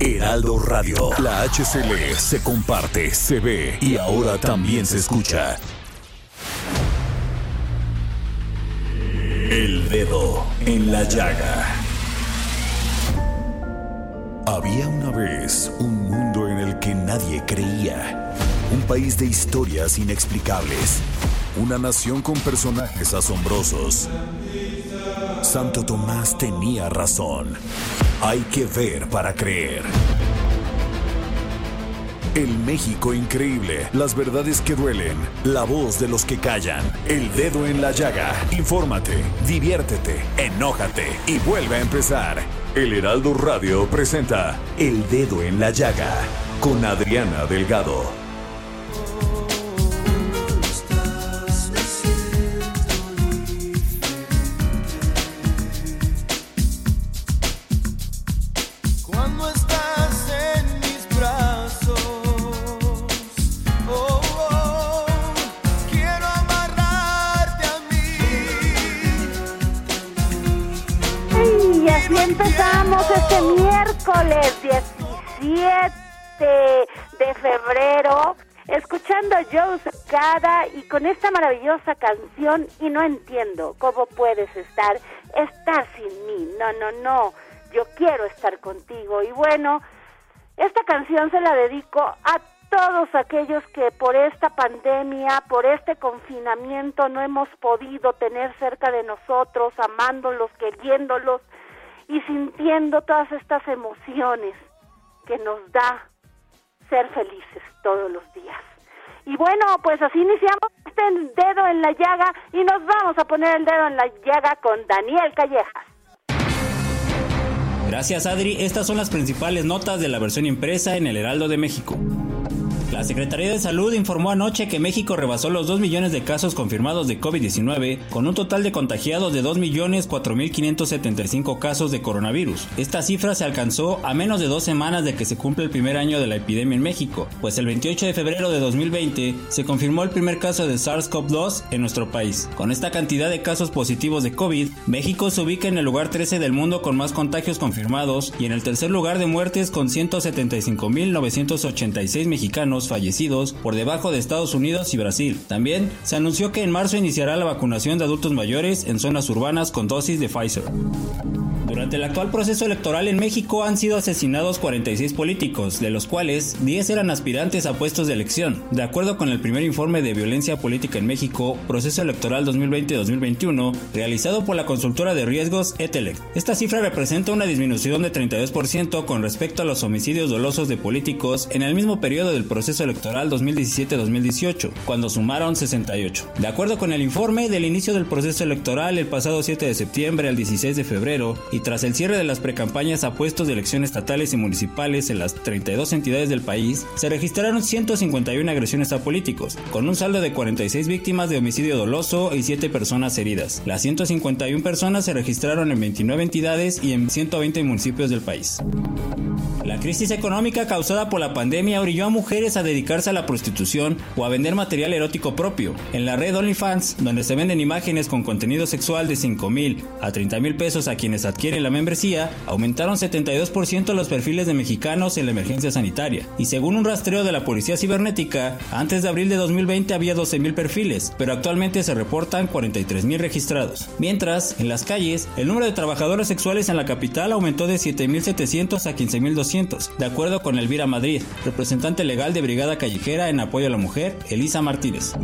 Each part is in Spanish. Heraldo Radio, la HCL, se comparte, se ve y ahora también se escucha. El dedo en la llaga. Había una vez un mundo en el que nadie creía. Un país de historias inexplicables. Una nación con personajes asombrosos. Santo Tomás tenía razón. Hay que ver para creer. El México increíble. Las verdades que duelen. La voz de los que callan. El dedo en la llaga. Infórmate, diviértete, enójate y vuelve a empezar. El Heraldo Radio presenta El Dedo en la Llaga con Adriana Delgado. Empezamos este miércoles 17 de febrero escuchando a Joe Secada y con esta maravillosa canción Y no entiendo cómo puedes estar sin mí, no, yo quiero estar contigo. Y bueno, esta canción se la dedico a todos aquellos que por esta pandemia, por este confinamiento no hemos podido tener cerca de nosotros, amándolos, queriéndolos y sintiendo todas estas emociones que nos da ser felices todos los días. Y bueno, pues así iniciamos este dedo en la llaga y nos vamos a poner el dedo en la llaga con Daniel Callejas. Gracias, Adri. Estas son las principales notas de la versión impresa en el Heraldo de México. La Secretaría de Salud informó anoche que México rebasó los 2 millones de casos confirmados de COVID-19, con un total de contagiados de 2.4575 casos de coronavirus. Esta cifra se alcanzó a menos de 2 semanas de que se cumple el primer año de la epidemia en México, pues el 28 de febrero de 2020 se confirmó el primer caso de SARS-CoV-2 en nuestro país. Con esta cantidad de casos positivos de COVID, México se ubica en el lugar 13 del mundo con más contagios confirmados y en el tercer lugar de muertes con 175.986 mexicanos fallecidos, por debajo de Estados Unidos y Brasil. También se anunció que en marzo iniciará la vacunación de adultos mayores en zonas urbanas con dosis de Pfizer. Durante el actual proceso electoral en México han sido asesinados 46 políticos, de los cuales 10 eran aspirantes a puestos de elección. De acuerdo con el primer informe de violencia política en México, proceso electoral 2020-2021, realizado por la consultora de riesgos Etelect. Esta cifra representa una disminución de 32% con respecto a los homicidios dolosos de políticos en el mismo periodo del proceso electoral 2017-2018, cuando sumaron 68. De acuerdo con el informe, del inicio del proceso electoral el pasado 7 de septiembre al 16 de febrero, y tras el cierre de las precampañas a puestos de elecciones estatales y municipales en las 32 entidades del país, se registraron 151 agresiones a políticos, con un saldo de 46 víctimas de homicidio doloso y 7 personas heridas. Las 151 personas se registraron en 29 entidades y en 120 municipios del país. La crisis económica causada por la pandemia orilló a mujeres a dedicarse a la prostitución o a vender material erótico propio. En la red OnlyFans, donde se venden imágenes con contenido sexual de $5,000 a $30,000 a quienes adquieren la membresía, aumentaron 72% los perfiles de mexicanos en la emergencia sanitaria. Y según un rastreo de la Policía Cibernética, antes de abril de 2020 había 12,000 perfiles, pero actualmente se reportan 43,000 registrados. Mientras, en las calles, el número de trabajadores sexuales en la capital aumentó de 7,700 a 15,200. De acuerdo con Elvira Madrid, representante legal de Brigada Callejera en apoyo a la mujer, Elisa Martínez.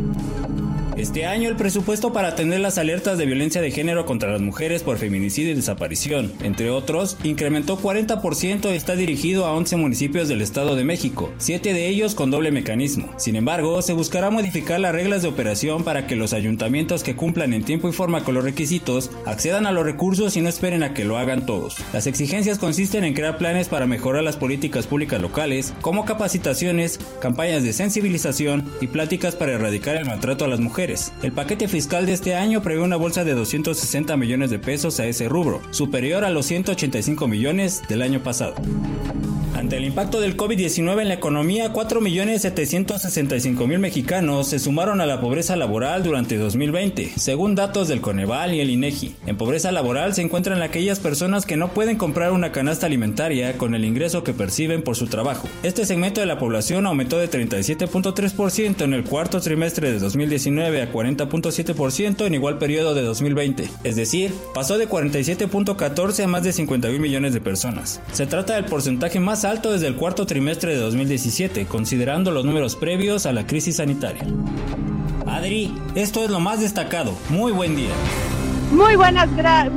Este año el presupuesto para atender las alertas de violencia de género contra las mujeres por feminicidio y desaparición, entre otros, incrementó 40% y está dirigido a 11 municipios del Estado de México, 7 de ellos con doble mecanismo. Sin embargo, se buscará modificar las reglas de operación para que los ayuntamientos que cumplan en tiempo y forma con los requisitos accedan a los recursos y no esperen a que lo hagan todos. Las exigencias consisten en crear planes para mejorar las políticas públicas locales, como capacitaciones, campañas de sensibilización y pláticas para erradicar el maltrato a las mujeres. El paquete fiscal de este año prevé una bolsa de 260 millones de pesos a ese rubro, superior a los 185 millones del año pasado. Ante el impacto del COVID-19 en la economía, 4.765.000 mexicanos se sumaron a la pobreza laboral durante 2020, según datos del Coneval y el INEGI. En pobreza laboral se encuentran aquellas personas que no pueden comprar una canasta alimentaria con el ingreso que perciben por su trabajo. Este segmento de la población aumentó de 37.3% en el cuarto trimestre de 2019 a 40.7% en igual periodo de 2020, es decir, pasó de 47.14 a más de 51 millones de personas. Se trata del porcentaje más alto desde el cuarto trimestre de 2017, considerando los números previos a la crisis sanitaria. Adri, esto es lo más destacado. Muy buen día. Muy buenas gracias.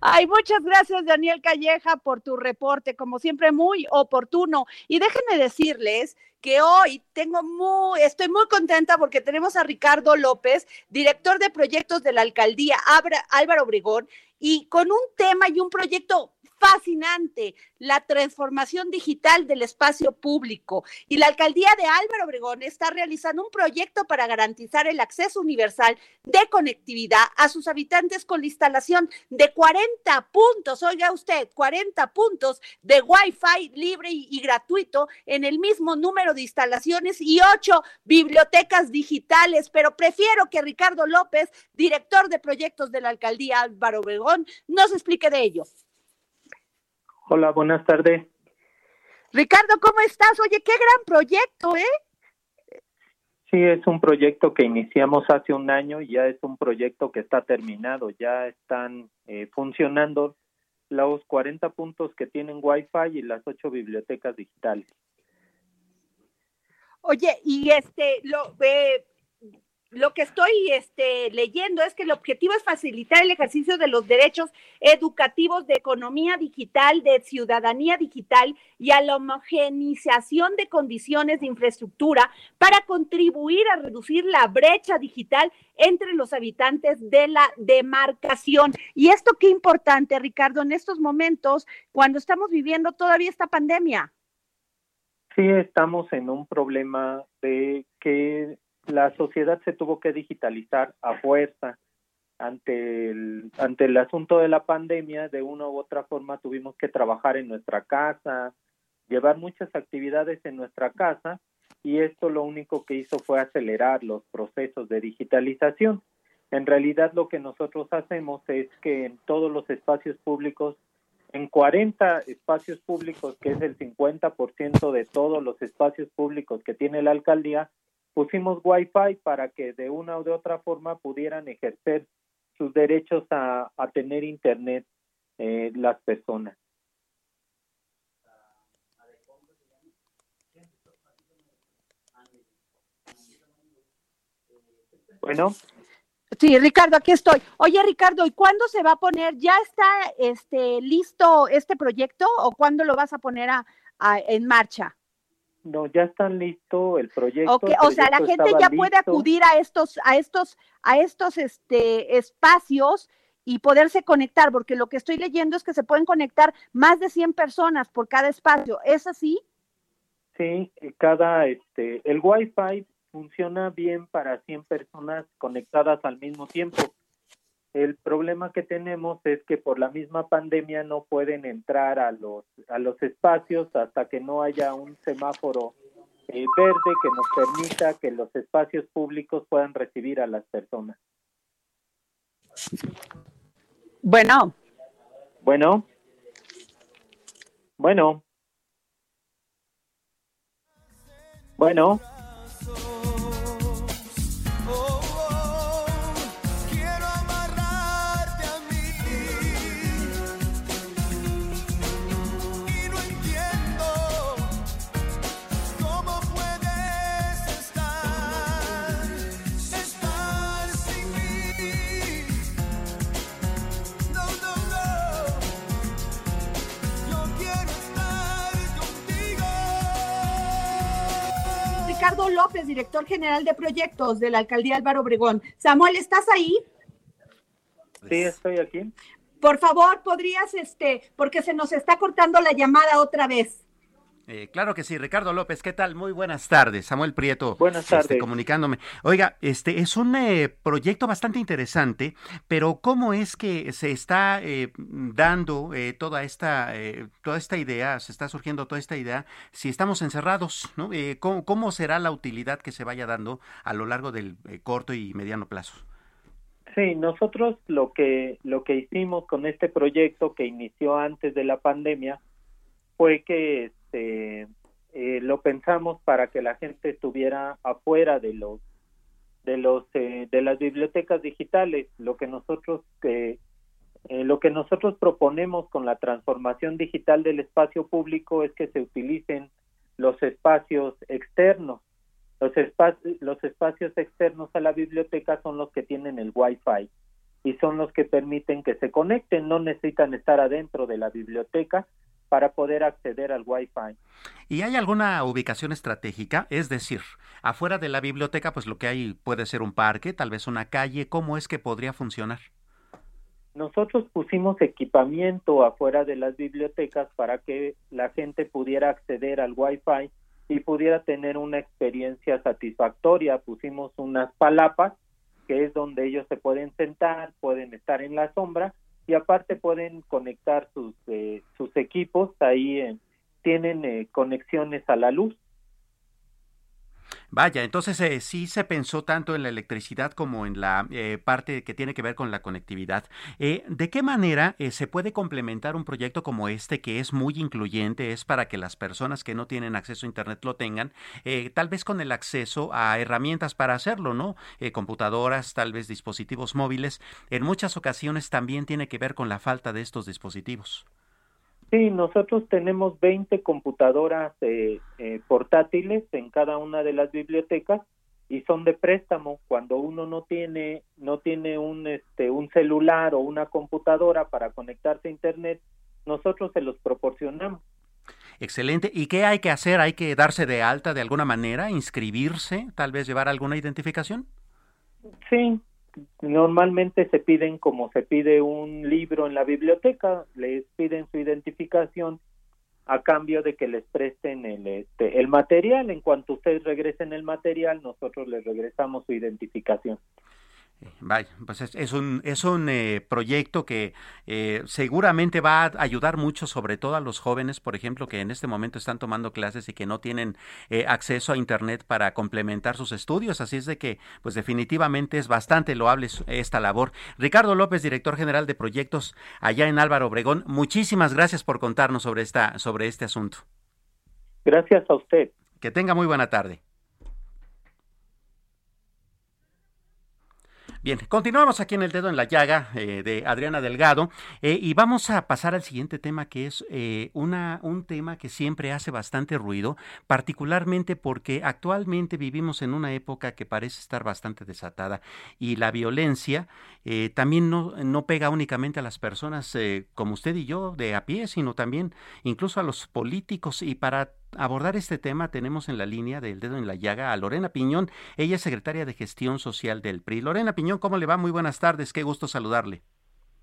Ay, muchas gracias, Daniel Calleja, por tu reporte, como siempre muy oportuno. Y déjenme decirles que hoy estoy muy contenta porque tenemos a Ricardo López, director de proyectos de la alcaldía Álvaro Obregón, y con un tema y un proyecto fascinante, la transformación digital del espacio público. Y la alcaldía de Álvaro Obregón está realizando un proyecto para garantizar el acceso universal de conectividad a sus habitantes con la instalación de 40 puntos, oiga usted, 40 puntos de Wi-Fi libre y gratuito en el mismo número de instalaciones y 8 bibliotecas digitales. Pero prefiero que Ricardo López, director de proyectos de la alcaldía Álvaro Obregón, nos explique de ello. Hola, buenas tardes. Ricardo, ¿cómo estás? Oye, qué gran proyecto, ¿eh? Sí, es un proyecto que iniciamos hace un año y ya es un proyecto que está terminado. Ya están funcionando los 40 puntos que tienen Wi-Fi y las 8 bibliotecas digitales. Oye, y lo que estoy leyendo es que el objetivo es facilitar el ejercicio de los derechos educativos de economía digital, de ciudadanía digital y a la homogeneización de condiciones de infraestructura para contribuir a reducir la brecha digital entre los habitantes de la demarcación. Y esto qué importante, Ricardo, en estos momentos, cuando estamos viviendo todavía esta pandemia. Sí, estamos en un problema de que la sociedad se tuvo que digitalizar a fuerza. Ante el asunto de la pandemia, de una u otra forma tuvimos que trabajar en nuestra casa, llevar muchas actividades en nuestra casa, y esto lo único que hizo fue acelerar los procesos de digitalización. En realidad lo que nosotros hacemos es que en todos los espacios públicos, en 40 espacios públicos, que es el 50% de todos los espacios públicos que tiene la alcaldía, pusimos Wi-Fi para que de una o de otra forma pudieran ejercer sus derechos a tener internet las personas. Bueno. Sí, Ricardo, aquí estoy. Oye, Ricardo, ¿y cuándo se va a poner? ¿Ya está listo este proyecto o cuándo lo vas a poner en marcha? No, ya están listo el proyecto. Okay, o sea, la gente ya puede acudir a estos espacios y poderse conectar, porque lo que estoy leyendo es que se pueden conectar más de 100 personas por cada espacio. ¿Es así? Sí, el Wi-Fi funciona bien para 100 personas conectadas al mismo tiempo. El problema que tenemos es que por la misma pandemia no pueden entrar a los espacios hasta que no haya un semáforo verde que nos permita que los espacios públicos puedan recibir a las personas. Bueno. Ricardo López, director general de proyectos de la alcaldía Álvaro Obregón. Samuel, ¿estás ahí? Sí, estoy aquí. Por favor, podrías, porque se nos está cortando la llamada otra vez. Claro que sí, Ricardo López, ¿qué tal? Muy buenas tardes, Samuel Prieto. Buenas tardes. Comunicándome. Oiga, es un proyecto bastante interesante, pero ¿cómo es que se está dando toda esta idea, se está surgiendo toda esta idea, si estamos encerrados, ¿no? ¿Cómo será la utilidad que se vaya dando a lo largo del corto y mediano plazo? Sí, nosotros lo que hicimos con este proyecto que inició antes de la pandemia fue que lo pensamos para que la gente estuviera afuera de las bibliotecas digitales. Lo que nosotros proponemos con la transformación digital del espacio público es que se utilicen los espacios externos. Los espacios externos a la biblioteca son los que tienen el Wi-Fi y son los que permiten que se conecten, no necesitan estar adentro de la biblioteca para poder acceder al Wi-Fi. ¿Y hay alguna ubicación estratégica? Es decir, afuera de la biblioteca, pues lo que hay puede ser un parque, tal vez una calle. ¿Cómo es que podría funcionar? Nosotros pusimos equipamiento afuera de las bibliotecas para que la gente pudiera acceder al Wi-Fi y pudiera tener una experiencia satisfactoria. Pusimos unas palapas, que es donde ellos se pueden sentar, pueden estar en la sombra, y aparte pueden conectar sus equipos, ahí tienen conexiones a la luz. Vaya, entonces sí se pensó tanto en la electricidad como en la parte que tiene que ver con la conectividad. ¿De qué manera se puede complementar un proyecto como este, que es muy incluyente, es para que las personas que no tienen acceso a Internet lo tengan, tal vez con el acceso a herramientas para hacerlo, ¿no? Computadoras, tal vez dispositivos móviles. En muchas ocasiones también tiene que ver con la falta de estos dispositivos. Sí, nosotros tenemos 20 computadoras portátiles en cada una de las bibliotecas y son de préstamo. Cuando uno no tiene un celular o una computadora para conectarse a Internet, nosotros se los proporcionamos. Excelente. ¿Y qué hay que hacer? ¿Hay que darse de alta de alguna manera, inscribirse, tal vez llevar alguna identificación? Sí. Normalmente se piden, como se pide un libro en la biblioteca, les piden su identificación a cambio de que les presten el material. En cuanto ustedes regresen el material, nosotros les regresamos su identificación. Vaya, pues es un proyecto que seguramente va a ayudar mucho, sobre todo a los jóvenes, por ejemplo, que en este momento están tomando clases y que no tienen acceso a Internet para complementar sus estudios. Así es de que, pues definitivamente es bastante loable esta labor. Ricardo López, director general de proyectos allá en Álvaro Obregón, muchísimas gracias por contarnos sobre este asunto. Gracias a usted. Que tenga muy buena tarde. Bien, continuamos aquí en El Dedo en la Llaga de Adriana Delgado y vamos a pasar al siguiente tema, que es un tema que siempre hace bastante ruido, particularmente porque actualmente vivimos en una época que parece estar bastante desatada y la violencia también no pega únicamente a las personas como usted y yo de a pie, sino también incluso a los políticos. Y para abordar este tema tenemos en la línea del Dedo en la Llaga a Lorena Piñón. Ella es secretaria de Gestión Social del PRI. Lorena Piñón, ¿cómo le va? Muy buenas tardes, qué gusto saludarle.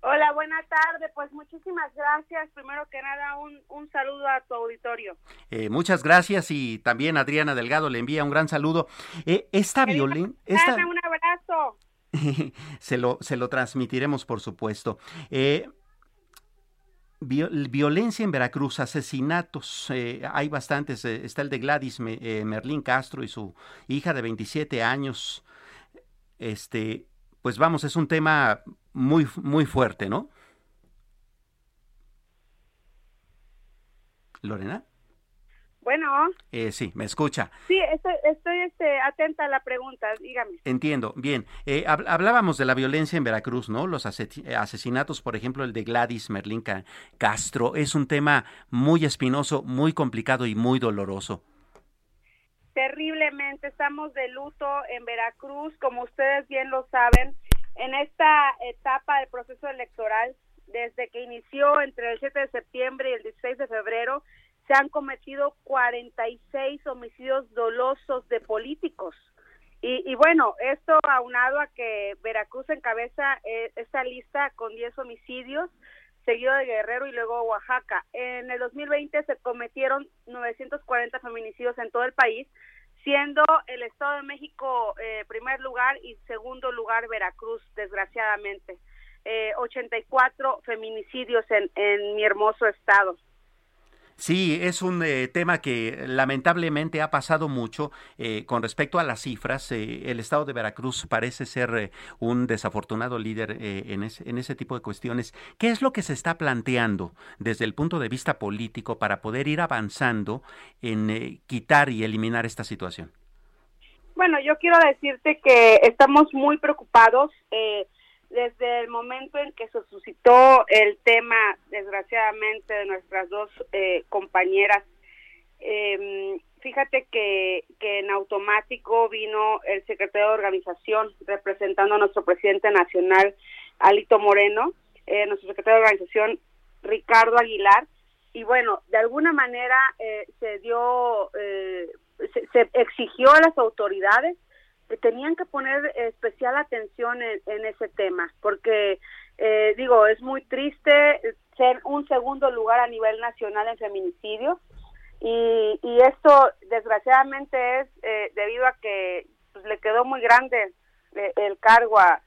Hola, buenas tardes, pues muchísimas gracias. Primero que nada, un saludo a tu auditorio. Muchas gracias, y también Adriana Delgado le envía un gran saludo. Esta violencia... Un abrazo. se lo transmitiremos, por supuesto. Violencia en Veracruz, asesinatos, hay bastantes, está el de Gladys Merlin Castro y su hija de 27 años. Pues vamos, es un tema muy, muy fuerte, ¿no? ¿Lorena? Bueno. Sí, me escucha. Sí, estoy atenta a la pregunta, dígame. Entiendo, bien. Hablábamos de la violencia en Veracruz, ¿no? Los asesinatos, por ejemplo, el de Gladys Merlin Castro, es un tema muy espinoso, muy complicado y muy doloroso. Terriblemente, estamos de luto en Veracruz, como ustedes bien lo saben, en esta etapa del proceso electoral, desde que inició entre el 7 de septiembre y el 16 de febrero, se han cometido 46 homicidios dolosos de políticos. Y bueno, esto aunado a que Veracruz encabeza esta lista con 10 homicidios, seguido de Guerrero y luego Oaxaca. En el 2020 se cometieron 940 feminicidios en todo el país, siendo el Estado de México primer lugar y segundo lugar Veracruz, desgraciadamente. 84 feminicidios en mi hermoso estado. Sí, es un tema que lamentablemente ha pasado mucho con respecto a las cifras. El estado de Veracruz parece ser un desafortunado líder en ese tipo de cuestiones. ¿Qué es lo que se está planteando desde el punto de vista político para poder ir avanzando en quitar y eliminar esta situación? Bueno, yo quiero decirte que estamos muy preocupados desde el momento en que se suscitó el tema, desgraciadamente, de nuestras dos compañeras. Fíjate que en automático vino el secretario de organización representando a nuestro presidente nacional, Alito Moreno, nuestro secretario de organización, Ricardo Aguilar, y bueno, de alguna manera se exigió a las autoridades que tenían que poner especial atención en ese tema, porque, es muy triste ser un segundo lugar a nivel nacional en feminicidio, y esto desgraciadamente es debido a que pues, le quedó muy grande el cargo a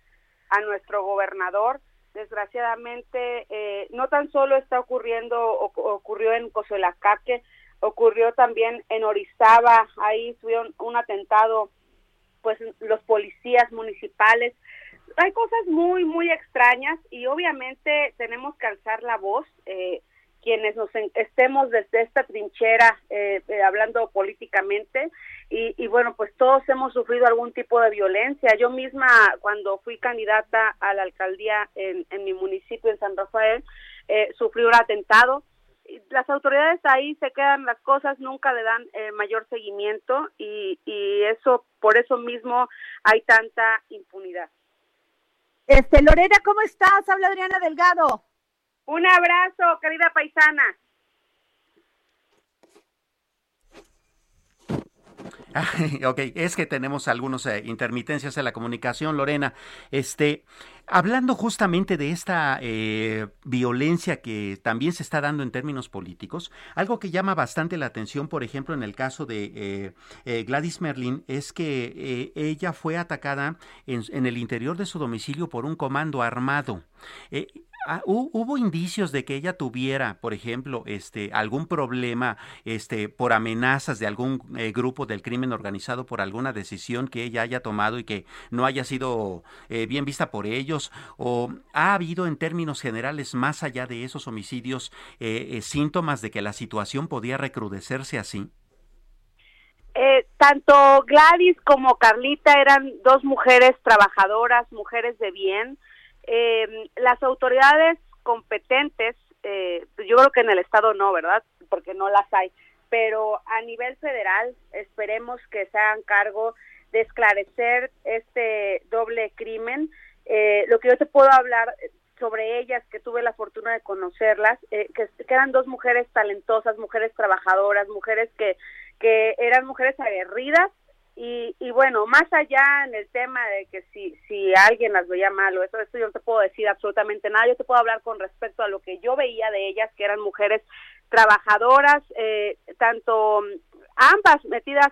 nuestro gobernador. Desgraciadamente, no tan solo está ocurrió en Cosoleacaque, ocurrió también en Orizaba, ahí tuvieron un atentado, pues los policías municipales. Hay cosas muy, muy extrañas y obviamente tenemos que alzar la voz, quienes nos estemos desde esta trinchera hablando políticamente y bueno, pues todos hemos sufrido algún tipo de violencia. Yo misma cuando fui candidata a la alcaldía en mi municipio, en San Rafael, sufrí un atentado. Las autoridades ahí se quedan las cosas, nunca le dan mayor seguimiento y eso, por eso mismo hay tanta impunidad. Lorena, ¿cómo estás? Habla Adriana Delgado. Un abrazo, querida paisana. Ok, es que tenemos algunas intermitencias en la comunicación, Lorena. Hablando justamente de esta violencia que también se está dando en términos políticos, algo que llama bastante la atención, por ejemplo, en el caso de Gladys Merlin, es que ella fue atacada en el interior de su domicilio por un comando armado. Hubo indicios de que ella tuviera, por ejemplo, algún problema por amenazas de algún grupo del crimen organizado por alguna decisión que ella haya tomado y que no haya sido bien vista por ellos, o ha habido en términos generales, más allá de esos homicidios, síntomas de que la situación podía recrudecerse así. Tanto Gladys como Carlita eran dos mujeres trabajadoras, mujeres de bien. Las autoridades competentes, yo creo que en el estado no, ¿verdad? Porque no las hay, pero a nivel federal esperemos que se hagan cargo de esclarecer este doble crimen. Lo que yo te puedo hablar sobre ellas, que tuve la fortuna de conocerlas, que eran dos mujeres talentosas, mujeres trabajadoras, mujeres que eran mujeres aguerridas. Y bueno, más allá en el tema de que si alguien las veía mal o eso yo no te puedo decir absolutamente nada, yo te puedo hablar con respecto a lo que yo veía de ellas, que eran mujeres trabajadoras, tanto ambas metidas,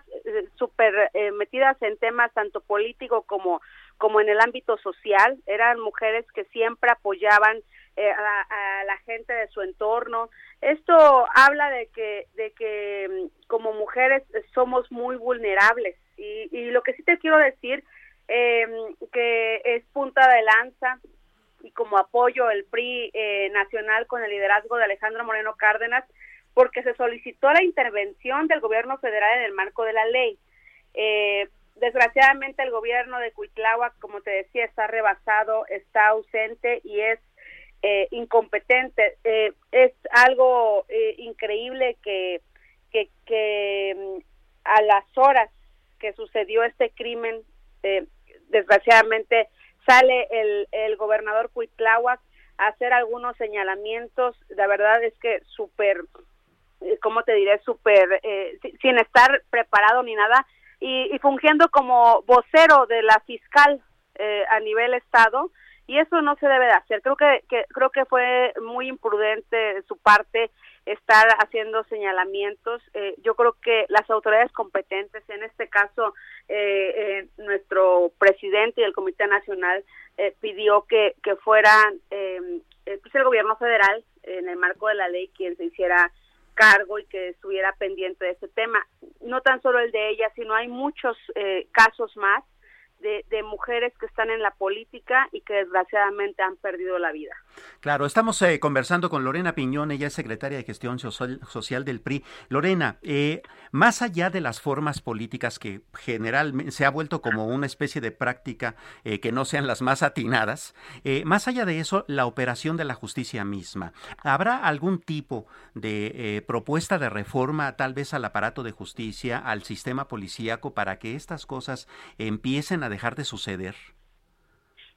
súper metidas en temas tanto político como en el ámbito social, eran mujeres que siempre apoyaban a la gente de su entorno. Esto habla de que como mujeres somos muy vulnerables y lo que sí te quiero decir que es punta de lanza y como apoyo el PRI nacional con el liderazgo de Alejandro Moreno Cárdenas, porque se solicitó la intervención del gobierno federal en el marco de la ley. Desgraciadamente el gobierno de Cuitláhuac, como te decía, está rebasado, está ausente y es incompetente. Es algo increíble que a las horas que sucedió este crimen, desgraciadamente sale el gobernador Cuitláhuac a hacer algunos señalamientos. La verdad es que súper ¿cómo te diré?, súper, sin estar preparado ni nada, y fungiendo como vocero de la fiscal a nivel estado, y eso no se debe de hacer. Creo que fue muy imprudente de su parte estar haciendo señalamientos. Yo creo que las autoridades competentes, en este caso nuestro presidente y el Comité Nacional, pidió que fueran pues el gobierno federal, en el marco de la ley, quien se hiciera cargo y que estuviera pendiente de este tema. No tan solo el de ella, sino hay muchos casos más de mujeres que están en la política y que desgraciadamente han perdido la vida. Claro, estamos conversando con Lorena Piñón, ella es secretaria de Gestión Social del PRI. Lorena, más allá de las formas políticas que generalmente se ha vuelto como una especie de práctica que no sean las más atinadas, más allá de eso, la operación de la justicia misma, ¿habrá algún tipo de propuesta de reforma tal vez al aparato de justicia, al sistema policíaco, para que estas cosas empiecen a dejar de suceder?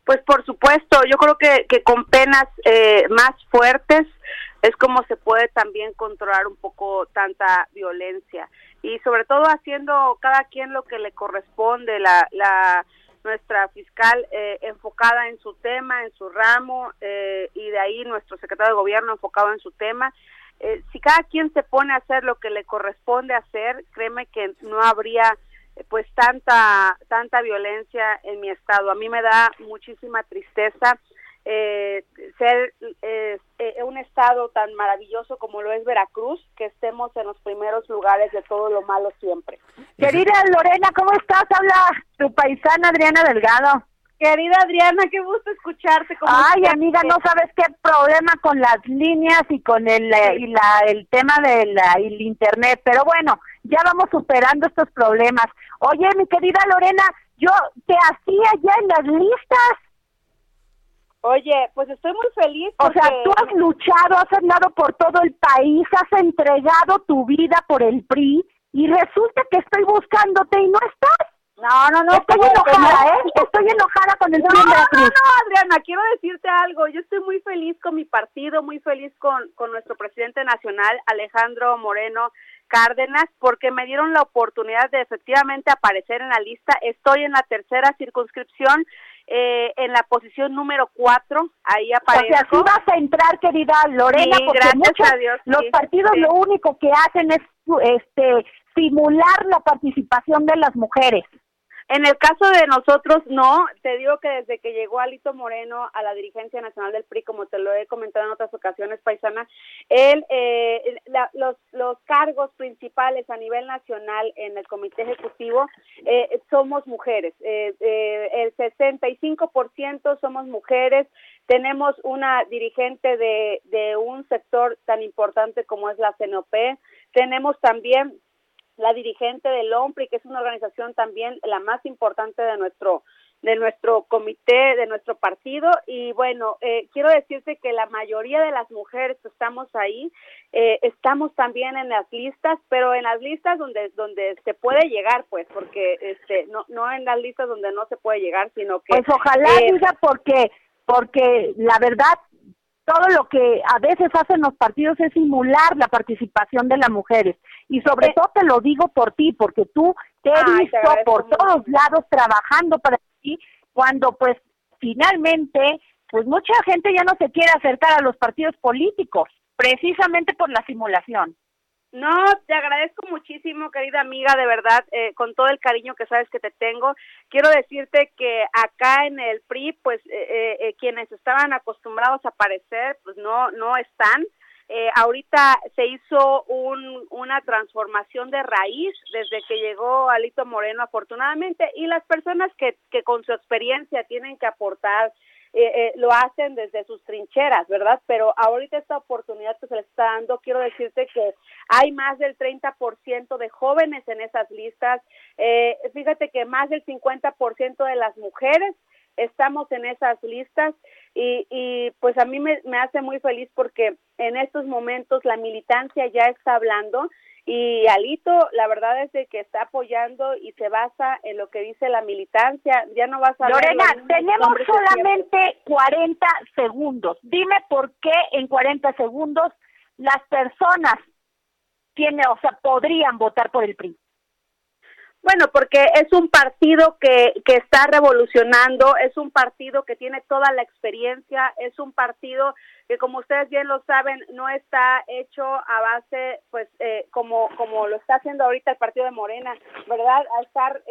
Pues por supuesto, yo creo que con penas más fuertes es como se puede también controlar un poco tanta violencia, y sobre todo haciendo cada quien lo que le corresponde. Nuestra fiscal enfocada en su tema, en su ramo, y de ahí nuestro secretario de gobierno enfocado en su tema. Si cada quien se pone a hacer lo que le corresponde hacer, créeme que no habría pues tanta violencia en mi estado. A mí me da muchísima tristeza ser un estado tan maravilloso como lo es Veracruz, que estemos en los primeros lugares de todo lo malo siempre. Querida Lorena, ¿cómo estás? Habla tu paisana Adriana Delgado. Querida Adriana, qué gusto escucharte. Ay, amiga, no sabes qué problema con las líneas y con el tema del internet, pero bueno, ya vamos superando estos problemas. Oye, mi querida Lorena, yo te hacía ya en las listas. Oye, pues estoy muy feliz. Porque... O sea, tú has luchado, has andado por todo el país, has entregado tu vida por el PRI, y resulta que estoy buscándote y no estás. No. Estoy enojada, ¿eh? Estoy enojada con el PRI. No, Adriana, quiero decirte algo. Yo estoy muy feliz con mi partido, muy feliz con nuestro presidente nacional, Alejandro Moreno Cárdenas, porque me dieron la oportunidad de efectivamente aparecer en la lista. Estoy en la tercera circunscripción, en la posición número 4, ahí aparezco. O sea, sí vas a entrar, querida Lorena, sí, porque muchos, a Dios, los partidos lo único que hacen es simular la participación de las mujeres. En el caso de nosotros, no. Te digo que desde que llegó Alito Moreno a la dirigencia nacional del PRI, como te lo he comentado en otras ocasiones, paisana, él, los cargos principales a nivel nacional en el comité ejecutivo somos mujeres. El 65% somos mujeres. Tenemos una dirigente de un sector tan importante como es la CNOP. Tenemos también la dirigente del OMPRI, que es una organización también la más importante de nuestro comité, de nuestro partido. Y bueno, quiero decirte que la mayoría de las mujeres que estamos ahí, estamos también en las listas, pero en las listas donde se puede llegar, pues, porque no en las listas donde no se puede llegar, sino que... Pues ojalá, diga, porque la verdad, todo lo que a veces hacen los partidos es simular la participación de las mujeres. Y sobre todo te lo digo por ti, porque tú te he visto por todos lados trabajando para ti, cuando pues finalmente, pues mucha gente ya no se quiere acercar a los partidos políticos, precisamente por la simulación. No, te agradezco muchísimo, querida amiga, de verdad, con todo el cariño que sabes que te tengo. Quiero decirte que acá en el PRI, pues quienes estaban acostumbrados a aparecer, pues no están. Ahorita se hizo una transformación de raíz desde que llegó Alito Moreno, afortunadamente, y las personas que con su experiencia tienen que aportar, lo hacen desde sus trincheras, ¿verdad? Pero ahorita esta oportunidad que se le está dando, quiero decirte que hay más del 30% de jóvenes en esas listas. Fíjate que más del 50% de las mujeres estamos en esas listas, y pues a mí me hace muy feliz, porque en estos momentos la militancia ya está hablando, y Alito, la verdad es de que está apoyando y se basa en lo que dice la militancia. Ya no vas a... Lorena, tenemos solamente 40 segundos. Dime por qué en 40 segundos las personas tiene, o sea, podrían votar por el PRI? Bueno, porque es un partido que está revolucionando, es un partido que tiene toda la experiencia, es un partido que, como ustedes bien lo saben, no está hecho a base, pues, como lo está haciendo ahorita el partido de Morena, ¿verdad? Al estar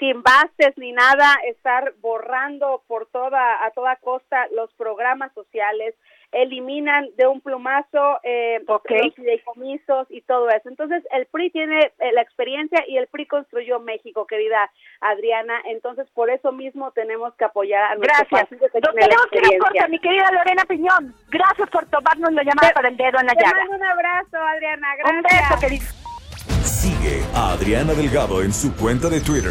sin bases ni nada, estar borrando a toda costa los programas sociales, eliminan de un plumazo los fideicomisos y todo eso. Entonces, el PRI tiene la experiencia y el PRI construyó México, querida Adriana. Entonces, por eso mismo tenemos que apoyar a nuestro partido. Gracias. Tenemos que ir a corte, mi querida Lorena Piñón. Gracias por tomarnos la llamada para El Dedo en la Llaga. Te mando un abrazo, Adriana. Gracias. Un beso, querida. Sigue a Adriana Delgado en su cuenta de Twitter,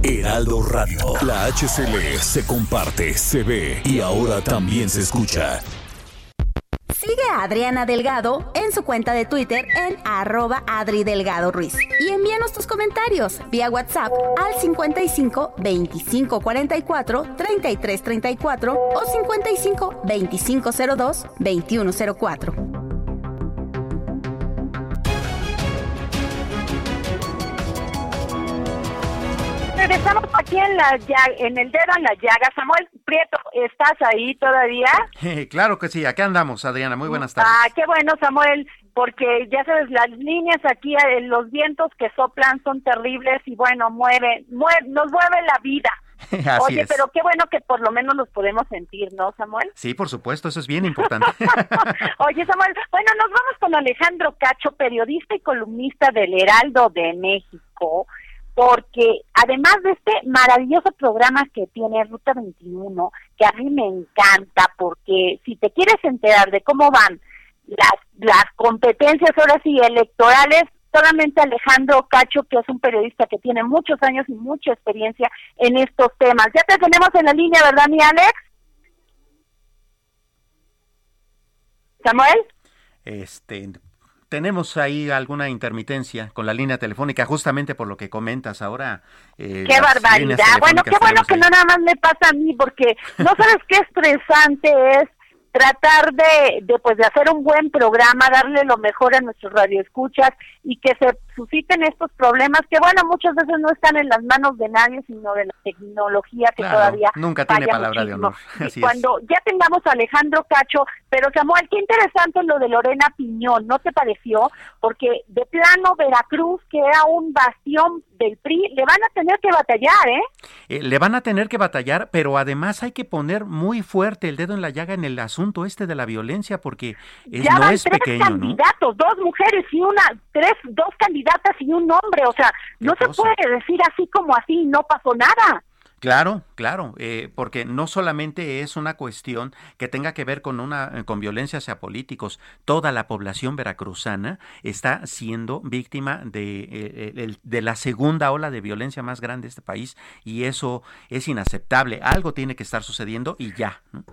Heraldo Radio, la HCL se comparte, se ve y ahora también se escucha. Sigue a Adriana Delgado en su cuenta de Twitter en @AdriDelgadoRuiz y envíanos tus comentarios vía WhatsApp al 55 25 44 33 34 o 55 25 02 21 04. Estamos aquí en El Dedo en la Llaga. Samuel Prieto, ¿estás ahí todavía? Claro que sí, acá andamos, Adriana, muy buenas tardes. Ah, qué bueno, Samuel, porque ya sabes, las líneas aquí, los vientos que soplan son terribles y bueno, nos mueve la vida. Así Oye, es. Pero qué bueno que por lo menos los podemos sentir, ¿no, Samuel? Sí, por supuesto, eso es bien importante. Oye, Samuel, bueno, nos vamos con Alejandro Cacho, periodista y columnista del Heraldo de México, porque además de este maravilloso programa que tiene Ruta 21, que a mí me encanta, porque si te quieres enterar de cómo van las competencias ahora sí electorales, solamente Alejandro Cacho, que es un periodista que tiene muchos años y mucha experiencia en estos temas. Ya te tenemos en la línea, ¿verdad, mi Alex? ¿Samuel? Tenemos ahí alguna intermitencia con la línea telefónica, justamente por lo que comentas ahora. ¡Qué barbaridad! Bueno, qué bueno que no nada más me pasa a mí, porque no sabes qué estresante es tratar de hacer un buen programa, darle lo mejor a nuestros radioescuchas y que se susciten estos problemas que, bueno, muchas veces no están en las manos de nadie, sino de la tecnología que todavía nunca tiene palabra muchísimo de honor. Así cuando es. Ya tengamos a Alejandro Cacho, pero Samuel, qué interesante lo de Lorena Piñón, ¿no te pareció? Porque de plano Veracruz, que era un bastión del PRI, le van a tener que batallar, le van a tener que batallar, pero además hay que poner muy fuerte el dedo en la llaga en el asunto de la violencia, porque ya no es pequeño, candidatos, ¿no? Dos candidatas y un hombre, o sea, no se puede decir así como así, no pasó nada. Claro, porque no solamente es una cuestión que tenga que ver con violencia hacia políticos. Toda la población veracruzana está siendo víctima de la segunda ola de violencia más grande de este país, y eso es inaceptable. Algo tiene que estar sucediendo y ya, ¿no?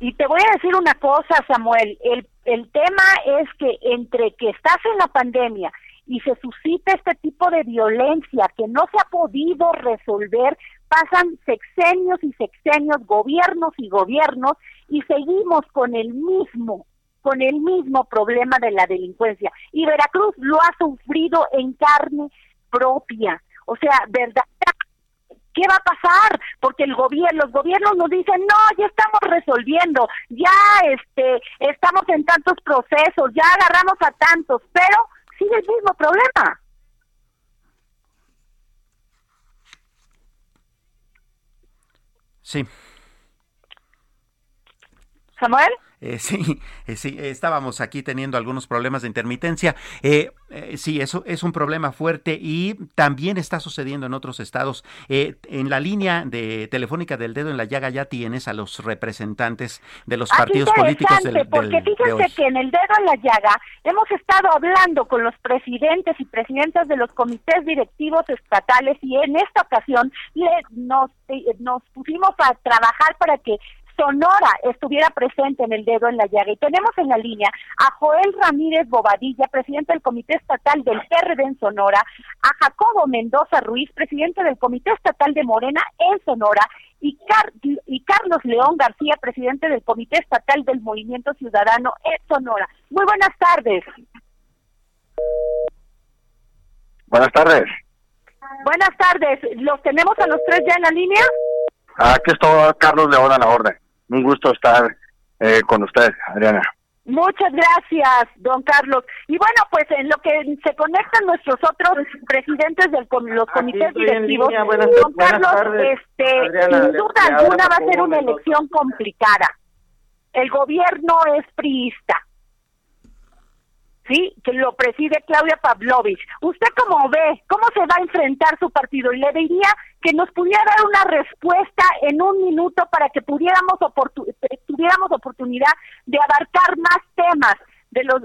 Y te voy a decir una cosa, Samuel, el tema es que entre que estás en la pandemia y se suscita este tipo de violencia que no se ha podido resolver, pasan sexenios y sexenios, gobiernos y gobiernos, y seguimos con el mismo problema de la delincuencia. Y Veracruz lo ha sufrido en carne propia, o sea, verdad. ¿Qué va a pasar? Porque los gobiernos nos dicen, no, ya estamos resolviendo, ya estamos en tantos procesos, ya agarramos a tantos, pero sigue el mismo problema. Sí. ¿Samuel? Sí, estábamos aquí teniendo algunos problemas de intermitencia. Sí, eso es un problema fuerte y también está sucediendo en otros estados. En la línea de telefónica del Dedo en la Llaga ya tienes a los representantes de los partidos políticos del porque fíjense que en el Dedo en la Llaga hemos estado hablando con los presidentes y presidentas de los comités directivos estatales y en esta ocasión nos pusimos a trabajar para que Sonora estuviera presente en el Dedo en la Llaga y tenemos en la línea a Joel Ramírez Bobadilla, presidente del Comité Estatal del PRD en Sonora, a Jacobo Mendoza Ruiz, presidente del Comité Estatal de Morena en Sonora y Carlos León García, presidente del Comité Estatal del Movimiento Ciudadano en Sonora. Muy buenas tardes. Buenas tardes. Buenas tardes. ¿Los tenemos a los tres ya en la línea? Aquí estoy, Carlos León a la orden. Un gusto estar con usted, Adriana. Muchas gracias, don Carlos. Y bueno, pues en lo que se conectan nuestros otros presidentes de los comités directivos, don Carlos, Adriana, sin duda alguna va a ser una elección complicada. El gobierno es priista, ¿sí? Que lo preside Claudia Pavlovich. ¿Usted cómo ve? ¿Cómo se va a enfrentar su partido? Y le diría que nos pudiera dar una respuesta en un minuto para que tuviéramos oportunidad de abarcar más temas de los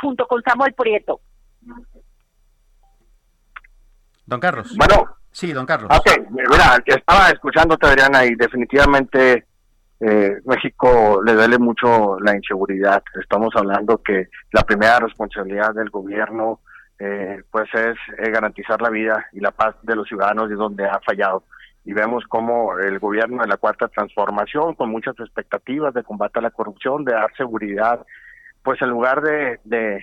junto con Samuel Prieto. Don Carlos. Bueno. Sí, don Carlos. Okay, mira, estaba escuchándote, Adriana, y definitivamente México le duele mucho la inseguridad. Estamos hablando que la primera responsabilidad del gobierno pues es garantizar la vida y la paz de los ciudadanos, y es donde ha fallado. Y vemos cómo el gobierno de la Cuarta Transformación, con muchas expectativas de combate a la corrupción, de dar seguridad, pues en lugar de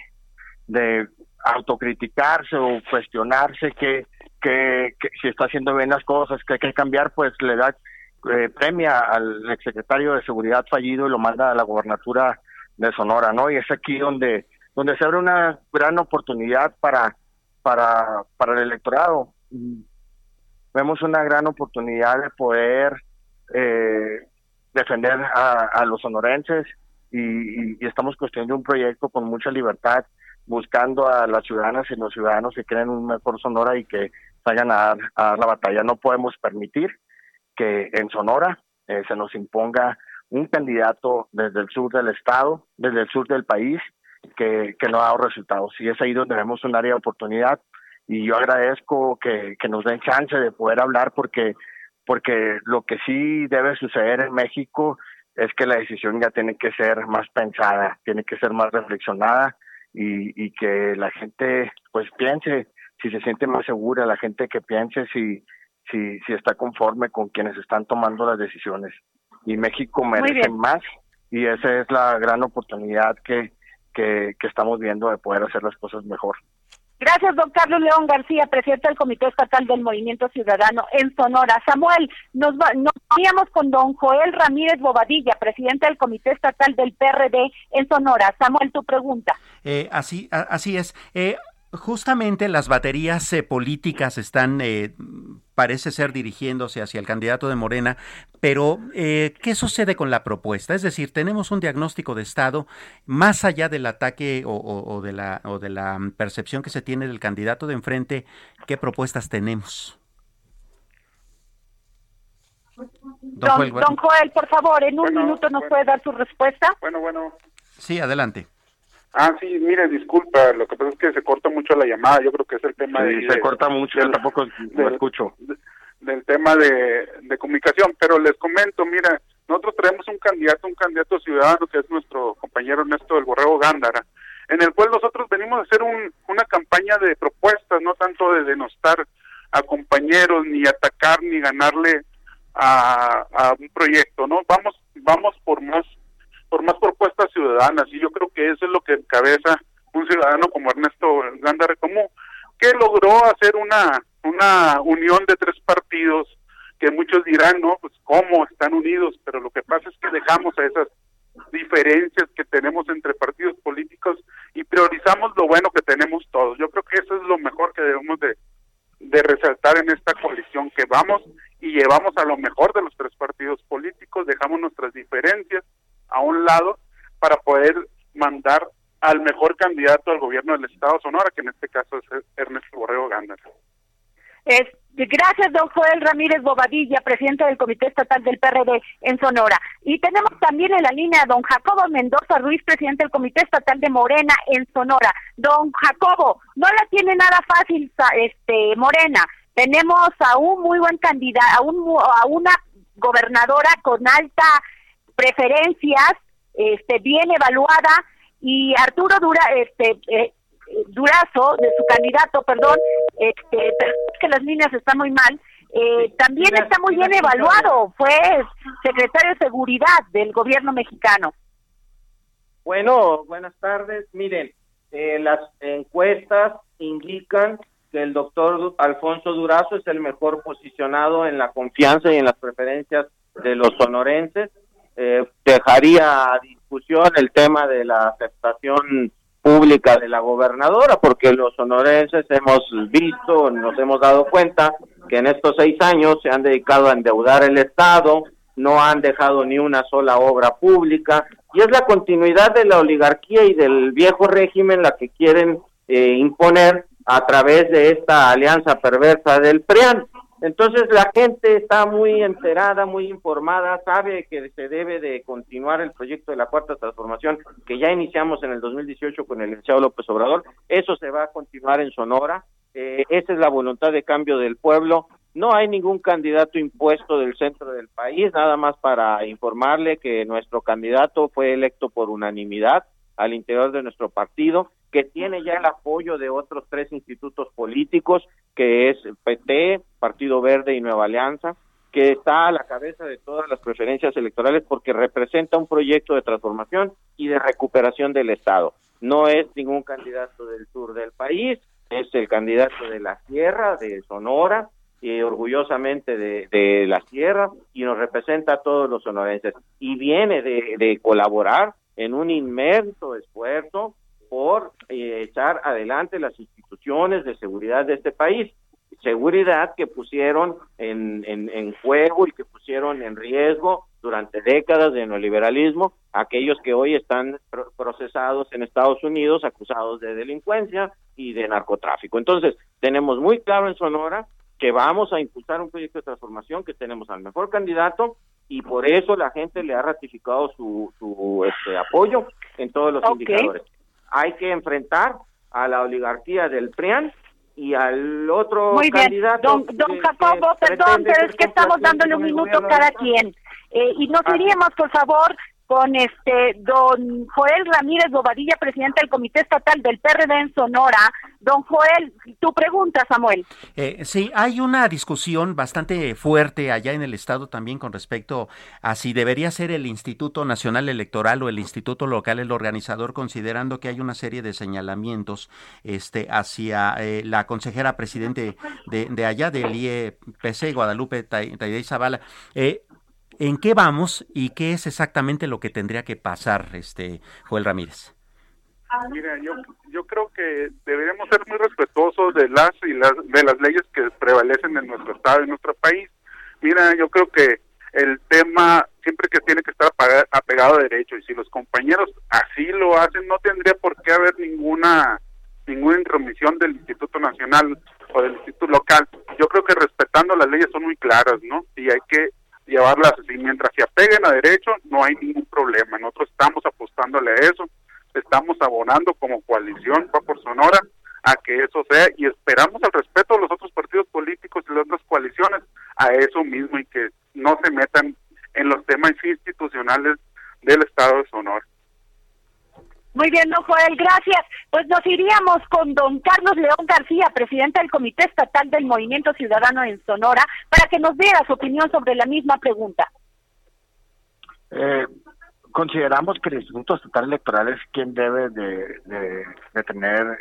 autocriticarse o cuestionarse que si está haciendo bien las cosas, que hay que cambiar, pues le da premia al exsecretario de Seguridad fallido y lo manda a la gobernatura de Sonora, ¿no? Y es aquí donde se abre una gran oportunidad para el electorado. Vemos una gran oportunidad de poder defender a los sonorenses y estamos construyendo un proyecto con mucha libertad, buscando a las ciudadanas y los ciudadanos que creen un mejor Sonora y que vayan a dar la batalla. No podemos permitir que en Sonora se nos imponga un candidato desde el sur del estado, desde el sur del país, que no ha dado resultados, y es ahí donde vemos un área de oportunidad, y yo agradezco que nos den chance de poder hablar, porque lo que sí debe suceder en México es que la decisión ya tiene que ser más pensada, tiene que ser más reflexionada, y que la gente pues piense si se siente más segura, la gente que piense si está conforme con quienes están tomando las decisiones, y México merece más, y esa es la gran oportunidad que estamos viendo de poder hacer las cosas mejor. Gracias, don Carlos León García, presidente del Comité Estatal del Movimiento Ciudadano en Sonora. Samuel, nos veíamos con don Joel Ramírez Bobadilla, presidente del Comité Estatal del PRD en Sonora. Samuel, tu pregunta. Así es. Justamente las baterías políticas están... parece ser dirigiéndose hacia el candidato de Morena, pero ¿qué sucede con la propuesta? Es decir, tenemos un diagnóstico de Estado más allá del ataque o de la percepción que se tiene del candidato de enfrente. ¿Qué propuestas tenemos? Don Joel, por favor, en un minuto nos puede dar su respuesta. Bueno. Sí, adelante. Sí, mire, disculpa, lo que pasa es que se corta mucho la llamada, yo creo que es el tema se corta mucho, yo tampoco lo escucho. Del tema de comunicación, pero les comento, mira, nosotros traemos un candidato ciudadano que es nuestro compañero Ernesto del Borrego Gándara, en el cual nosotros venimos a hacer una campaña de propuestas, no tanto de denostar a compañeros, ni atacar, ni ganarle a un proyecto, ¿no? Vamos por más propuestas ciudadanas, y yo creo que eso es lo que encabeza un ciudadano como Ernesto Gándara, como que logró hacer una unión de tres partidos que muchos dirán, no, pues cómo están unidos, pero lo que pasa es que dejamos a esas diferencias que tenemos entre partidos políticos y priorizamos lo bueno que tenemos todos. Yo creo que eso es lo mejor que debemos de resaltar en esta coalición, que vamos y llevamos a lo mejor de los tres partidos políticos, dejamos nuestras diferencias a un lado para poder mandar al mejor candidato al gobierno del Estado de Sonora, que en este caso es Ernesto Borrego Gándara. Gracias, don Joel Ramírez Bobadilla, presidente del Comité Estatal del PRD en Sonora. Y tenemos también en la línea a don Jacobo Mendoza Ruiz, presidente del Comité Estatal de Morena en Sonora. Don Jacobo, no la tiene nada fácil Morena. Tenemos a un muy buen candidato, a una gobernadora con alta preferencias, bien evaluada, y Arturo Durazo, de su candidato, pero es que las líneas están muy mal, también está muy bien evaluado, fue secretario de Seguridad del gobierno mexicano. Bueno, buenas tardes, miren, las encuestas indican que el doctor Alfonso Durazo es el mejor posicionado en la confianza y en las preferencias de los sonorenses. Dejaría a discusión el tema de la aceptación pública de la gobernadora, porque los sonorenses hemos visto, nos hemos dado cuenta que en estos 6 años se han dedicado a endeudar el Estado, no han dejado ni una sola obra pública, y es la continuidad de la oligarquía y del viejo régimen la que quieren imponer a través de esta alianza perversa del PRIAN. Entonces la gente está muy enterada, muy informada, sabe que se debe de continuar el proyecto de la Cuarta Transformación que ya iniciamos en el 2018 con el licenciado López Obrador. Eso se va a continuar en Sonora, esa es la voluntad de cambio del pueblo. No hay ningún candidato impuesto del centro del país, nada más para informarle que nuestro candidato fue electo por unanimidad al interior de nuestro partido, que tiene ya el apoyo de otros 3 institutos políticos, que es PT, Partido Verde y Nueva Alianza, que está a la cabeza de todas las preferencias electorales porque representa un proyecto de transformación y de recuperación del Estado. No es ningún candidato del sur del país, es el candidato de la Sierra, de Sonora, y orgullosamente de la Sierra, y nos representa a todos los sonorenses. Y viene de colaborar en un inmenso esfuerzo por echar adelante las instituciones de seguridad de este país, seguridad que pusieron en juego y que pusieron en riesgo durante décadas de neoliberalismo aquellos que hoy están procesados en Estados Unidos, acusados de delincuencia y de narcotráfico. Entonces, tenemos muy claro en Sonora que vamos a impulsar un proyecto de transformación, que tenemos al mejor candidato, y por eso la gente le ha ratificado su apoyo en todos los indicadores. Hay que enfrentar a la oligarquía del PRIAN y al otro candidato. Muy bien, don Jacobo, perdón, pero es que estamos dándole un minuto cada quien. Y nos iríamos, por favor, con don Joel Ramírez Bobadilla, presidente del Comité Estatal del PRD en Sonora. Don Joel, tu pregunta, Samuel. Sí, hay una discusión bastante fuerte allá en el Estado también con respecto a si debería ser el Instituto Nacional Electoral o el Instituto Local el organizador, considerando que hay una serie de señalamientos hacia la consejera presidente de allá, del IEPC, Guadalupe Taidei Zavala. ¿En qué vamos y qué es exactamente lo que tendría que pasar, Joel Ramírez? Mira, yo creo que deberíamos ser muy respetuosos de las leyes que prevalecen en nuestro estado, en nuestro país. Mira, yo creo que el tema siempre que tiene que estar apegado a derecho, y si los compañeros así lo hacen, no tendría por qué haber ninguna intromisión del Instituto Nacional o del Instituto Local. Yo creo que respetando las leyes son muy claras, ¿no? Y hay que llevarlas así, mientras se apeguen a derecho no hay ningún problema. Nosotros estamos apostándole a eso, estamos abonando como coalición Va por Sonora a que eso sea, y esperamos el respeto de los otros partidos políticos y las otras coaliciones a eso mismo, y que no se metan en los temas institucionales del Estado de Sonora. Muy bien, don Joel, gracias. Pues nos iríamos con don Carlos León García, presidente del Comité Estatal del Movimiento Ciudadano en Sonora, para que nos diera su opinión sobre la misma pregunta. Consideramos que el Instituto Estatal Electoral es quien debe de tener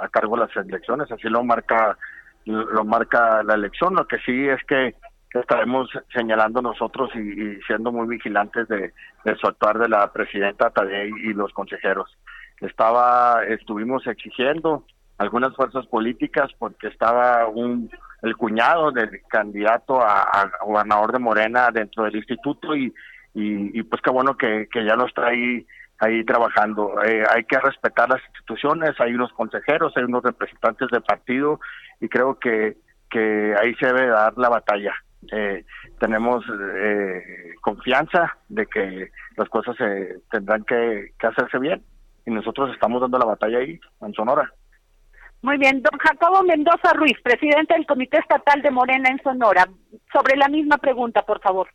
a cargo las elecciones, así lo marca la elección. Lo que sí es que estaremos señalando nosotros y siendo muy vigilantes de su actuar de la presidenta Taddei y los consejeros. Estuvimos exigiendo algunas fuerzas políticas porque estaba un el cuñado del candidato a gobernador de Morena dentro del instituto y pues qué bueno que ya lo está ahí trabajando. Hay que respetar las instituciones, hay unos consejeros, hay unos representantes de partido y creo que ahí se debe dar la batalla. Tenemos confianza de que las cosas se tendrán que hacerse bien y nosotros estamos dando la batalla ahí en Sonora. Muy bien, don Jacobo Mendoza Ruiz, presidente del Comité Estatal de Morena en Sonora, sobre la misma pregunta, por favor.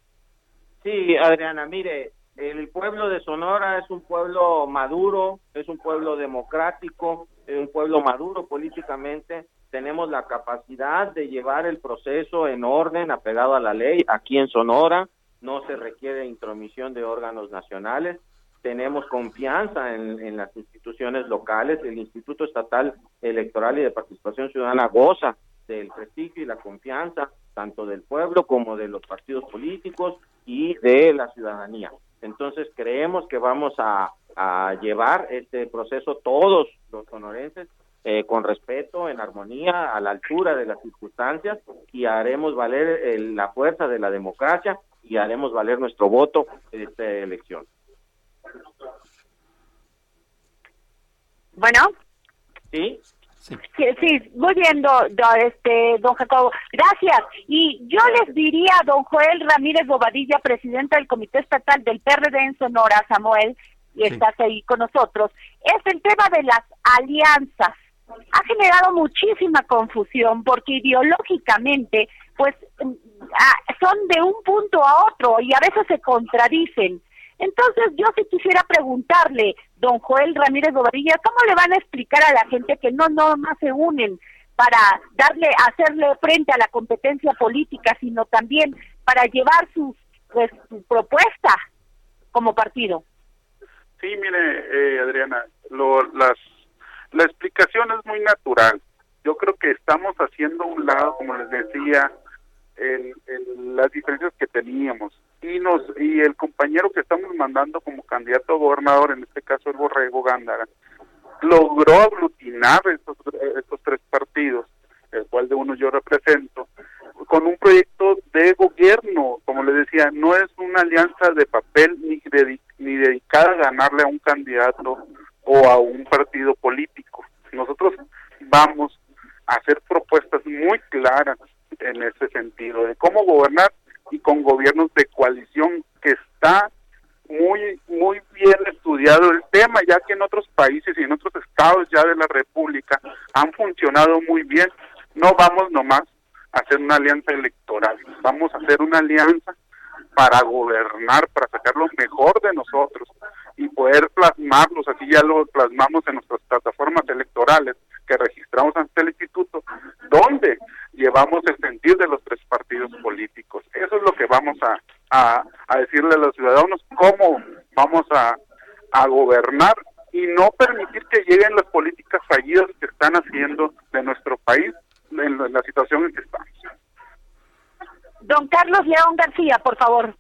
Sí, Adriana, mire, el pueblo de Sonora es un pueblo maduro, es un pueblo democrático, es un pueblo maduro políticamente. Tenemos la capacidad de llevar el proceso en orden, apegado a la ley. Aquí en Sonora no se requiere intromisión de órganos nacionales. Tenemos confianza en las instituciones locales. El Instituto Estatal Electoral y de Participación Ciudadana goza del prestigio y la confianza tanto del pueblo como de los partidos políticos y de la ciudadanía. Entonces creemos que vamos a llevar este proceso todos los sonorenses con respeto, en armonía, a la altura de las circunstancias, y haremos valer la fuerza de la democracia y haremos valer nuestro voto en esta elección. Bueno. ¿Sí? Sí, muy bien, don Jacobo, gracias. Y yo les diría a don Joel Ramírez Bobadilla, presidente del Comité Estatal del PRD en Sonora, Samuel, y estás ahí con nosotros, es el tema de las alianzas. Ha generado muchísima confusión porque ideológicamente pues son de un punto a otro y a veces se contradicen. Entonces yo sí quisiera preguntarle, don Joel Ramírez Bobadilla, ¿cómo le van a explicar a la gente que no más se unen para hacerle frente a la competencia política, sino también para llevar su propuesta como partido? Sí, mire, Adriana, la explicación es muy natural. Yo creo que estamos haciendo un lado, como les decía, las diferencias que teníamos. Y el compañero que estamos mandando como candidato a gobernador, en este caso el Borrego Gándara, logró aglutinar estos tres partidos, el cual de uno yo represento, con un proyecto de gobierno. Como les decía, no es una alianza de papel ni dedicada a ganarle a un candidato o a un partido político. Nosotros vamos a hacer propuestas muy claras en ese sentido, de cómo gobernar y con gobiernos de coalición, que está muy muy bien estudiado el tema, ya que en otros países y en otros estados ya de la República han funcionado muy bien. No vamos nomás a hacer una alianza electoral, vamos a hacer una alianza para gobernar, para sacar lo mejor de nosotros y poder plasmarlos. Así ya lo plasmamos en nuestras plataformas electorales que registramos ante el instituto, donde llevamos el sentir de los tres partidos políticos. Eso es lo que vamos a decirle a los ciudadanos, cómo vamos a gobernar y no permitir que lleguen las políticas fallidas que están haciendo de nuestro país en la situación en que estamos. Don Carlos León García, por favor.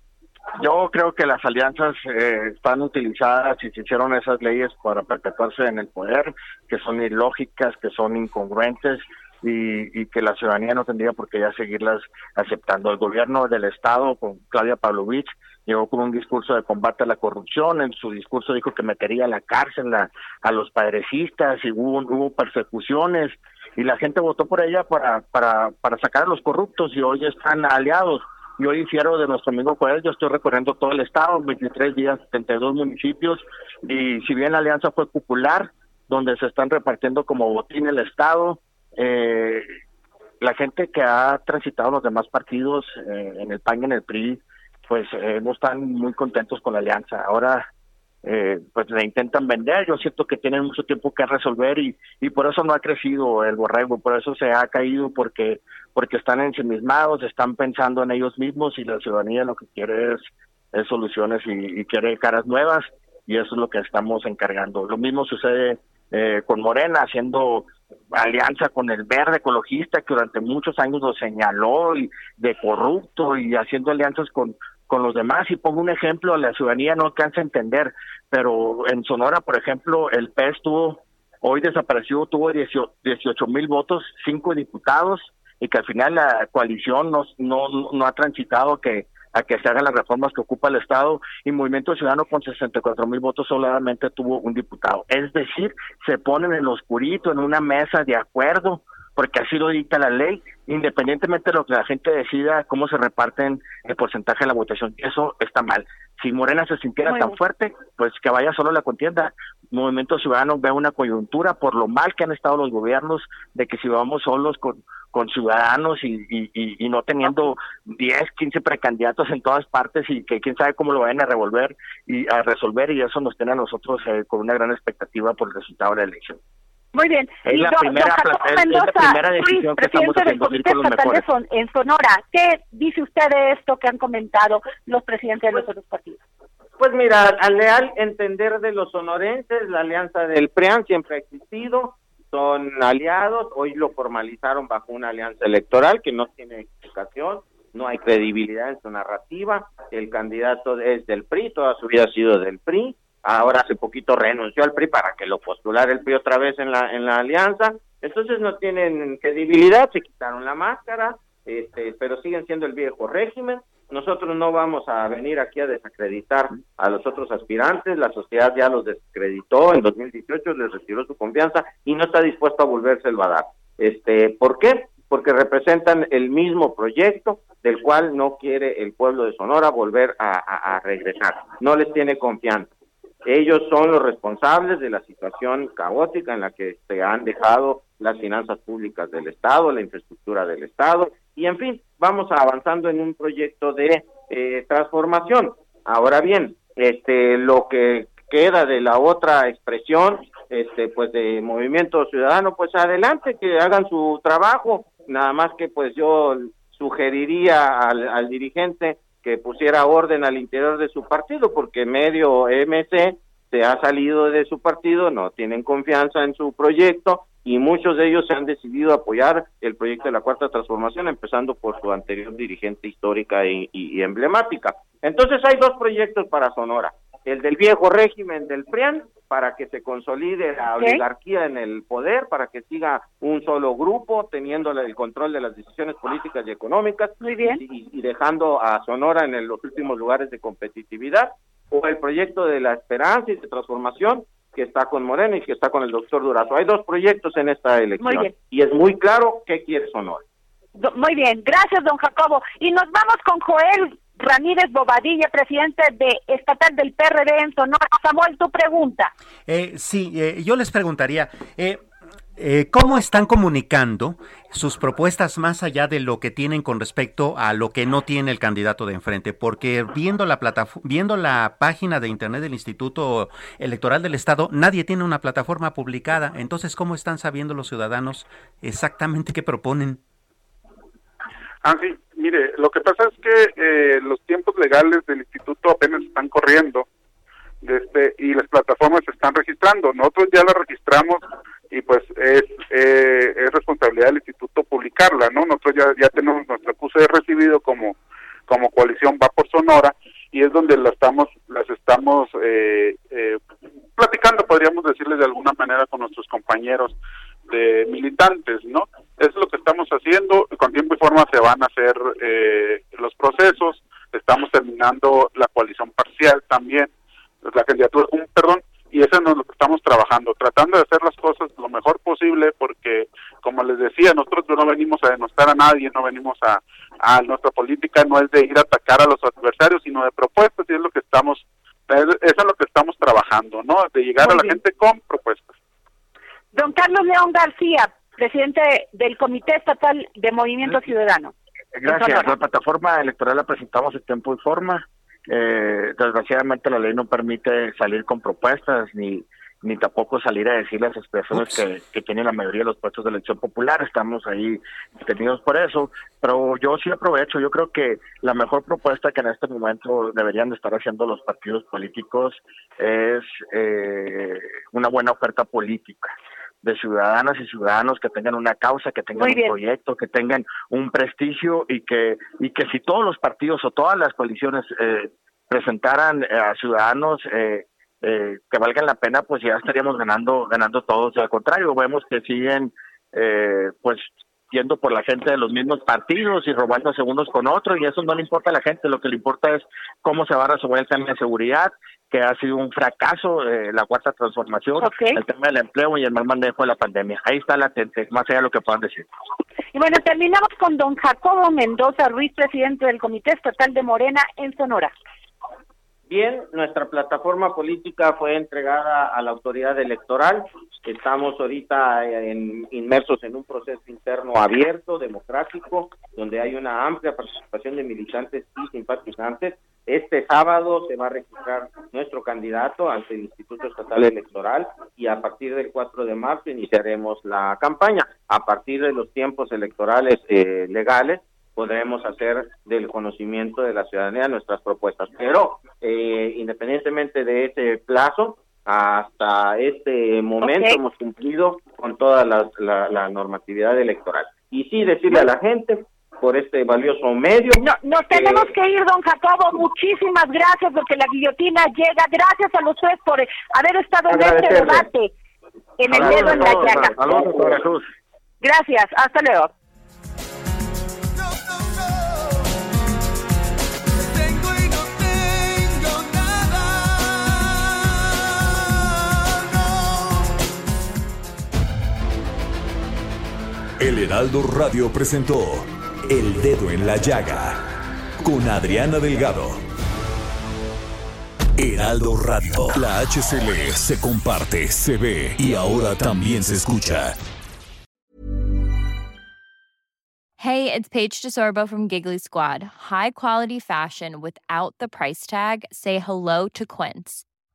Yo creo que las alianzas están utilizadas y se hicieron esas leyes para perpetuarse en el poder, que son ilógicas, que son incongruentes y que la ciudadanía no tendría por qué ya seguirlas aceptando. El gobierno del Estado, con Claudia Pavlovich, llegó con un discurso de combate a la corrupción. En su discurso dijo que metería a la cárcel a los padrecistas y hubo persecuciones. Y la gente votó por ella para sacar a los corruptos y hoy están aliados. Yo difiero de nuestro amigo Joel, yo estoy recorriendo todo el estado, 23 días, 72 municipios, y si bien la alianza fue popular, donde se están repartiendo como botín el estado, la gente que ha transitado los demás partidos, en el PAN y en el PRI, pues no están muy contentos con la alianza. Ahora pues le intentan vender. Yo siento que tienen mucho tiempo que resolver y por eso no ha crecido el Borrego, por eso se ha caído, porque están ensimismados, están pensando en ellos mismos y la ciudadanía lo que quiere es soluciones y quiere caras nuevas, y eso es lo que estamos encargando. Lo mismo sucede con Morena, haciendo alianza con el verde ecologista, que durante muchos años lo señaló y de corrupto, y haciendo alianzas con los demás. Y pongo un ejemplo, la ciudadanía no alcanza a entender, pero en Sonora, por ejemplo, el PES tuvo, hoy desaparecido, tuvo 18,000 votos, 5 diputados, y que al final la coalición no ha transitado a que se hagan las reformas que ocupa el Estado, y Movimiento Ciudadano con 64,000 votos solamente tuvo un diputado. Es decir, se ponen en lo oscurito, en una mesa de acuerdo, porque así lo dicta la ley, independientemente de lo que la gente decida, cómo se reparten el porcentaje de la votación. Eso está mal. Si Morena se sintiera tan fuerte, pues que vaya solo la contienda. Movimiento Ciudadano ve una coyuntura, por lo mal que han estado los gobiernos, de que si vamos solos con ciudadanos y no teniendo 10, 15 precandidatos en todas partes, y que quién sabe cómo lo vayan a revolver y a resolver, y eso nos tiene a nosotros con una gran expectativa por el resultado de la elección. Muy bien. Es la primera decisión que estamos haciendo con los mejores. En Sonora, ¿qué dice usted de esto que han comentado los presidentes de los otros partidos? Pues mira, al leal entender de los sonorenses, la alianza del PRIAN siempre ha existido, son aliados, hoy lo formalizaron bajo una alianza electoral que no tiene explicación, no hay credibilidad en su narrativa, el candidato es del PRI, toda su vida ha sido del PRI, ahora hace poquito renunció al PRI para que lo postulara el PRI otra vez en la alianza, entonces no tienen credibilidad, se quitaron la máscara, pero siguen siendo el viejo régimen. Nosotros no vamos a venir aquí a desacreditar a los otros aspirantes, la sociedad ya los desacreditó en 2018, les retiró su confianza y no está dispuesto a volvérselo a dar. ¿Por qué? Porque representan el mismo proyecto del cual no quiere el pueblo de Sonora volver a regresar, no les tiene confianza. Ellos son los responsables de la situación caótica en la que se han dejado las finanzas públicas del Estado, la infraestructura del Estado, y en fin, vamos avanzando en un proyecto de transformación. Ahora bien, lo que queda de la otra expresión, pues de Movimiento Ciudadano, pues adelante, que hagan su trabajo, nada más que pues yo sugeriría al dirigente que pusiera orden al interior de su partido, porque medio MC se ha salido de su partido, no tienen confianza en su proyecto, y muchos de ellos se han decidido apoyar el proyecto de la Cuarta Transformación, empezando por su anterior dirigente histórica y emblemática. Entonces hay dos proyectos para Sonora, el del viejo régimen del PRIAN, para que se consolide la oligarquía en el poder, para que siga un solo grupo teniendo el control de las decisiones políticas y económicas. Muy bien. Y dejando a Sonora en los últimos lugares de competitividad, o el proyecto de la esperanza y de transformación que está con Morena y que está con el doctor Durazo. Hay dos proyectos en esta elección. Muy bien. Y es muy claro qué quiere Sonora. Muy bien, gracias don Jacobo. Y nos vamos con Joel Ramírez Bobadilla, presidente de estatal del PRD en Sonora. Samuel, tu pregunta. Yo les preguntaría, ¿cómo están comunicando sus propuestas más allá de lo que tienen con respecto a lo que no tiene el candidato de enfrente? Porque viendo la página de internet del Instituto Electoral del Estado, nadie tiene una plataforma publicada. Entonces, ¿cómo están sabiendo los ciudadanos exactamente qué proponen? Sí, mire, lo que pasa es que los tiempos legales del instituto apenas están corriendo y las plataformas se están registrando. Nosotros ya las registramos y pues es responsabilidad del instituto publicarla, ¿no? Nosotros ya tenemos nuestro acuse recibido como coalición Va por Sonora, y es donde las estamos platicando, podríamos decirles de alguna manera, con nuestros compañeros de militantes, ¿no? Es lo que estamos haciendo. Con tiempo y forma se van a hacer los procesos. Estamos terminando la coalición parcial también, la candidatura, y eso es lo que estamos trabajando, tratando de hacer las cosas lo mejor posible, porque, como les decía, nosotros no venimos a denostar a nadie, no venimos a nuestra política, no es de ir a atacar a los adversarios, sino de propuestas, y es lo que estamos trabajando, ¿no? De llegar a la gente con propuestas. Don Carlos León García, presidente del Comité Estatal de Movimiento Ciudadano. Gracias. La plataforma electoral la presentamos en tiempo y forma. Desgraciadamente la ley no permite salir con propuestas ni tampoco salir a decir las expresiones que tienen la mayoría de los puestos de elección popular. Estamos ahí detenidos por eso, pero yo sí aprovecho, yo creo que la mejor propuesta que en este momento deberían de estar haciendo los partidos políticos es una buena oferta política de ciudadanas y ciudadanos que tengan una causa, que tengan un proyecto, que tengan un prestigio, y que si todos los partidos o todas las coaliciones presentaran a ciudadanos que valgan la pena, pues ya estaríamos ganando todos. Al contrario, vemos que siguen pues yendo por la gente de los mismos partidos y robándose unos con otros, y eso no le importa a la gente. Lo que le importa es cómo se va a resolver el tema de seguridad, que ha sido un fracaso, la Cuarta Transformación, okay, el tema del empleo y el mal manejo de la pandemia. Ahí está latente, más allá de lo que puedan decir. Y bueno, terminamos con don Jacobo Mendoza Ruiz, presidente del Comité Estatal de Morena en Sonora. Bien, nuestra plataforma política fue entregada a la autoridad electoral. Estamos ahorita inmersos en un proceso interno abierto, democrático, donde hay una amplia participación de militantes y simpatizantes. Este sábado se va a registrar nuestro candidato ante el Instituto Estatal Electoral y a partir del 4 de marzo iniciaremos la campaña. A partir de los tiempos electorales legales, podremos hacer del conocimiento de la ciudadanía nuestras propuestas. Pero independientemente de ese plazo, hasta este momento hemos cumplido con toda la normatividad electoral. Y sí decirle a la gente por este valioso medio. Nos tenemos que ir, don Jacobo. Muchísimas gracias porque la guillotina llega. Gracias a los tres por haber estado en este debate en El Dedo en la Llaga. Gracias. Hasta luego. El Heraldo Radio presentó El Dedo en la Llaga con Adriana Delgado. Heraldo Radio, la HCL se comparte, se ve y ahora también se escucha. Hey, it's Paige DeSorbo from Giggly Squad. High quality fashion without the price tag. Say hello to Quince.